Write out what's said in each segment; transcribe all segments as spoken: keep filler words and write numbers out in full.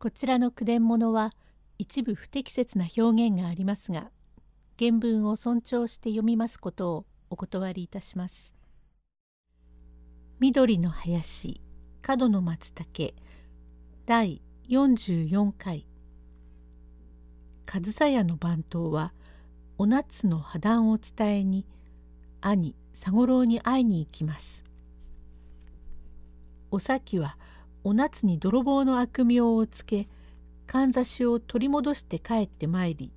こちらの句伝物は一部不適切な表現がありますが、原文を尊重して読みますことをお断りいたします。緑の林、角の松茸、だいよんじゅうよんかい。上総屋の番頭は、お夏の破談を伝えに、兄、佐五郎に会いに行きます。おさきは、お夏に泥棒の悪名をつけ、かんざしを取り戻して帰ってまいり、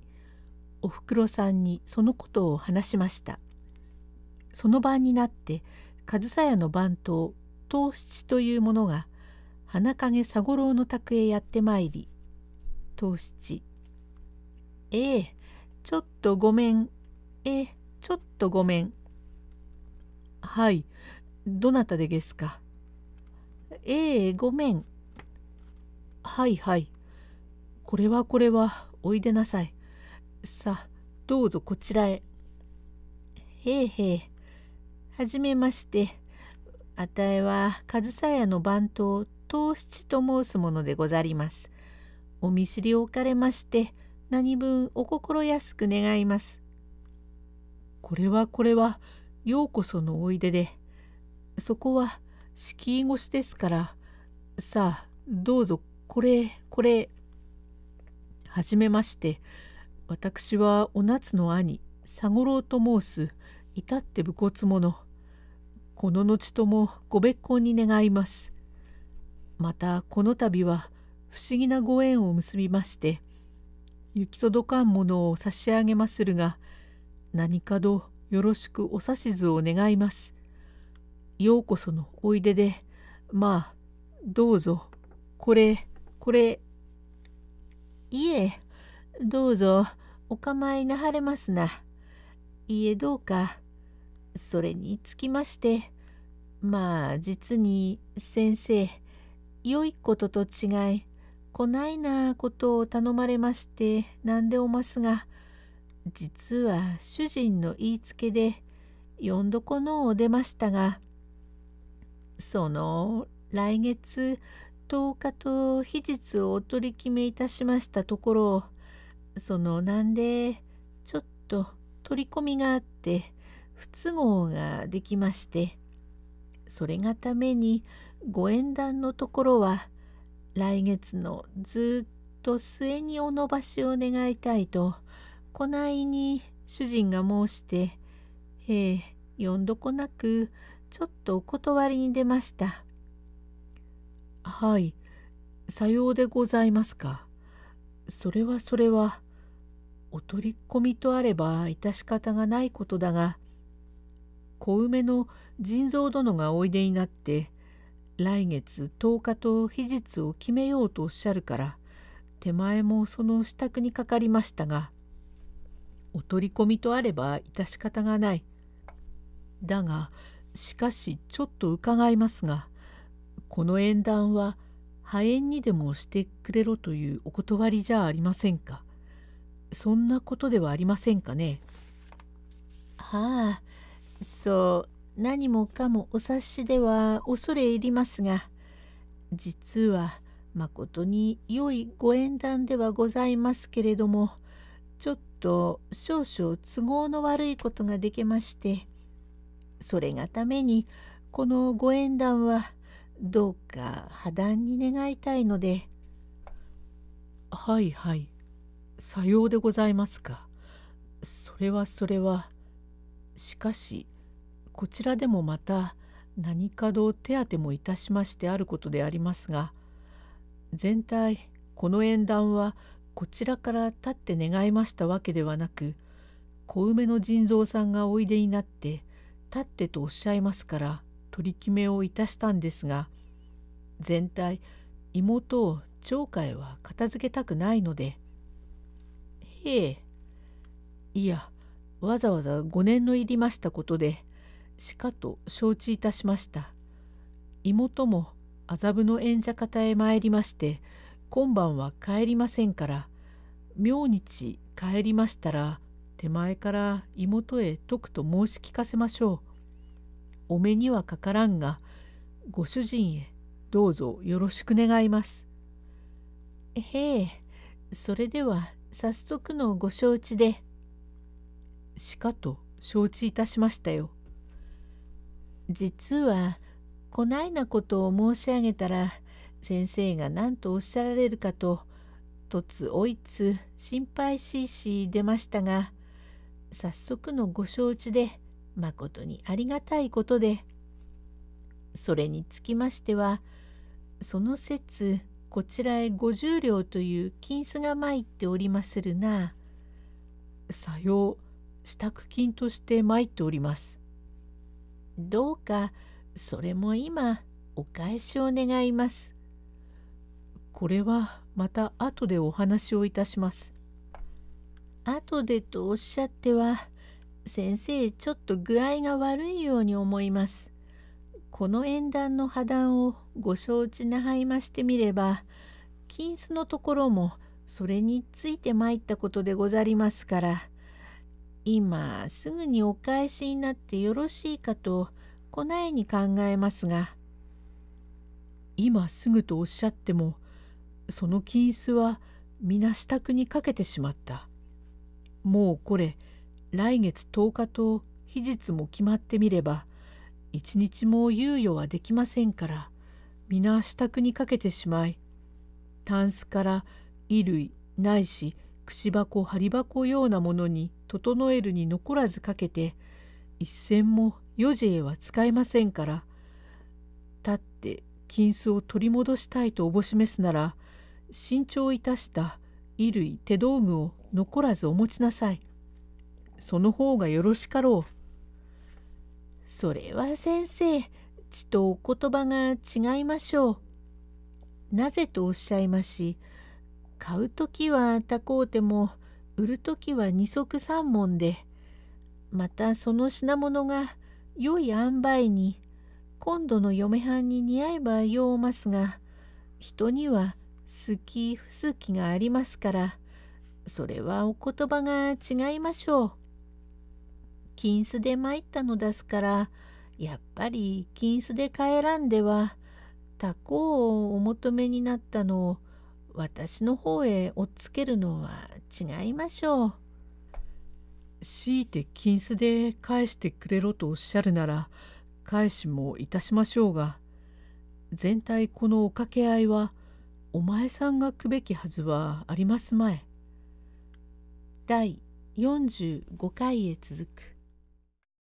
おふくろさんにそのことを話しました。その晩になって、上総屋の番頭、藤七という者が、花影佐五郎の宅へやってまいり、藤七、ええ、ちょっとごめん、ええ、ちょっとごめん。はい、どなたでげすか。ええ、ごめん。はいはい、これはこれは、おいでなさい。さあ、どうぞこちらへ。へえへえ、はじめまして、あたえは上総屋の番頭藤七と申す者でござります。お見知りおかれまして、何分お心安く願います。これはこれは、ようこそのおいでで、そこは敷居越しですから、さあ、どうぞこれこれ。はじめまして、私はお夏の兄、佐五郎と申す、至って武骨者。この後ともご別婚に願います。またこの度は不思議なご縁を結びまして、行き届かんものを差し上げまするが、何かどよろしくお指図を願います。ようこそのおいでで、まあ、どうぞ、これ、これ。いえ、どうぞ、お構いなはれますな。いえ、どうか。それにつきまして、まあ実に先生、良いことと違い、こないなことを頼まれましてなんでおますが、実は主人の言いつけで、よんどこのを出ましたが、その来月とおかと日日をお取り決めいたしましたところ、そのなんでちょっと取り込みがあって、不都合ができまして、それがためにご縁談のところは来月のずっと末にお延ばしを願いたいと、こないに主人が申して、へえ、よんどこなくちょっとお断りに出ました。はい、さようでございますか。それはそれは、お取り込みとあれば致し方がないことだが、小梅の人造殿がおいでになって、来月とおかと日日を決めようとおっしゃるから、手前もその支度にかかりましたが、お取り込みとあれば致し方がない。だが、しかしちょっと伺いますが、この縁談は破縁にでもしてくれろというお断りじゃありませんか。そんなことではありませんかね。はあ、そう、何もかもお察しでは恐れ入りますが、実はまことに良いご縁談ではございますけれども、ちょっと少々都合の悪いことができまして、それがためにこのご縁談はどうか破談に願いたいので。はいはい、さようでございますか。それはそれは。しかし、こちらでもまた何かど手当てもいたしましてあることでありますが、全体、この縁談はこちらから立って願いましたわけではなく、小梅の人造さんがおいでになって、立ってとおっしゃいますから取り決めをいたしたんですが、全体、妹を町家へは片付けたくないので、へえ、いや、わざわざご年の入りましたことで、しかと承知いたしました。妹も麻布の縁者方へ参りまして、今晩は帰りませんから、明日帰りましたら、手前から妹へ解くと申し聞かせましょう。お目にはかからんが、ご主人へどうぞよろしく願います。へえ、それでは早速のご承知で。しかと承知いたしましたよ。実はこないなことを申し上げたら先生が何とおっしゃられるかととつおいつ心配しいし出ましたが、早速のご承知でまことにありがたいことで、それにつきましてはその節こちらへ五十両という金子が参っておりまするな。さよう支度金として参っております。どうかそれも今お返しを願います。これはまた後でお話をいたします。後でとおっしゃっては先生ちょっと具合が悪いように思います。この縁談の破談をご承知なはいましてみれば、金子のところもそれについて参ったことでござりますから、今すぐにお返しになってよろしいかとこないに考えますが。今すぐとおっしゃっても、その金子は皆支度にかけてしまった。もうこれ来月とおかと日日も決まってみれば、一日も猶予はできませんから、皆支度にかけてしまい、タンスから衣類ないし櫛箱針箱ようなものに整えるに残らずかけて、一銭も余事へは使えませんから、立って金子を取り戻したいとおぼしめすなら、新調いたした衣類手道具を残らずお持ちなさい。その方がよろしかろう。それは先生、ちとお言葉が違いましょう。なぜとおっしゃいまし、買うときは高うても、売るときは二足三文で、またその品物が良い塩梅に、今度の嫁はんに似合えばようますが、人には好き不好きがありますから、それはお言葉が違いましょう。金子で参ったのですから、やっぱり金子で帰らんでは、他行をお求めになったのを私の方へ追っつけるのは違いましょう。強いて金子で返してくれろとおっしゃるなら、返しもいたしましょうが、全体このお掛け合いは、お前さんがくべきはずはありますまい。第よんじゅうごかいへ続く。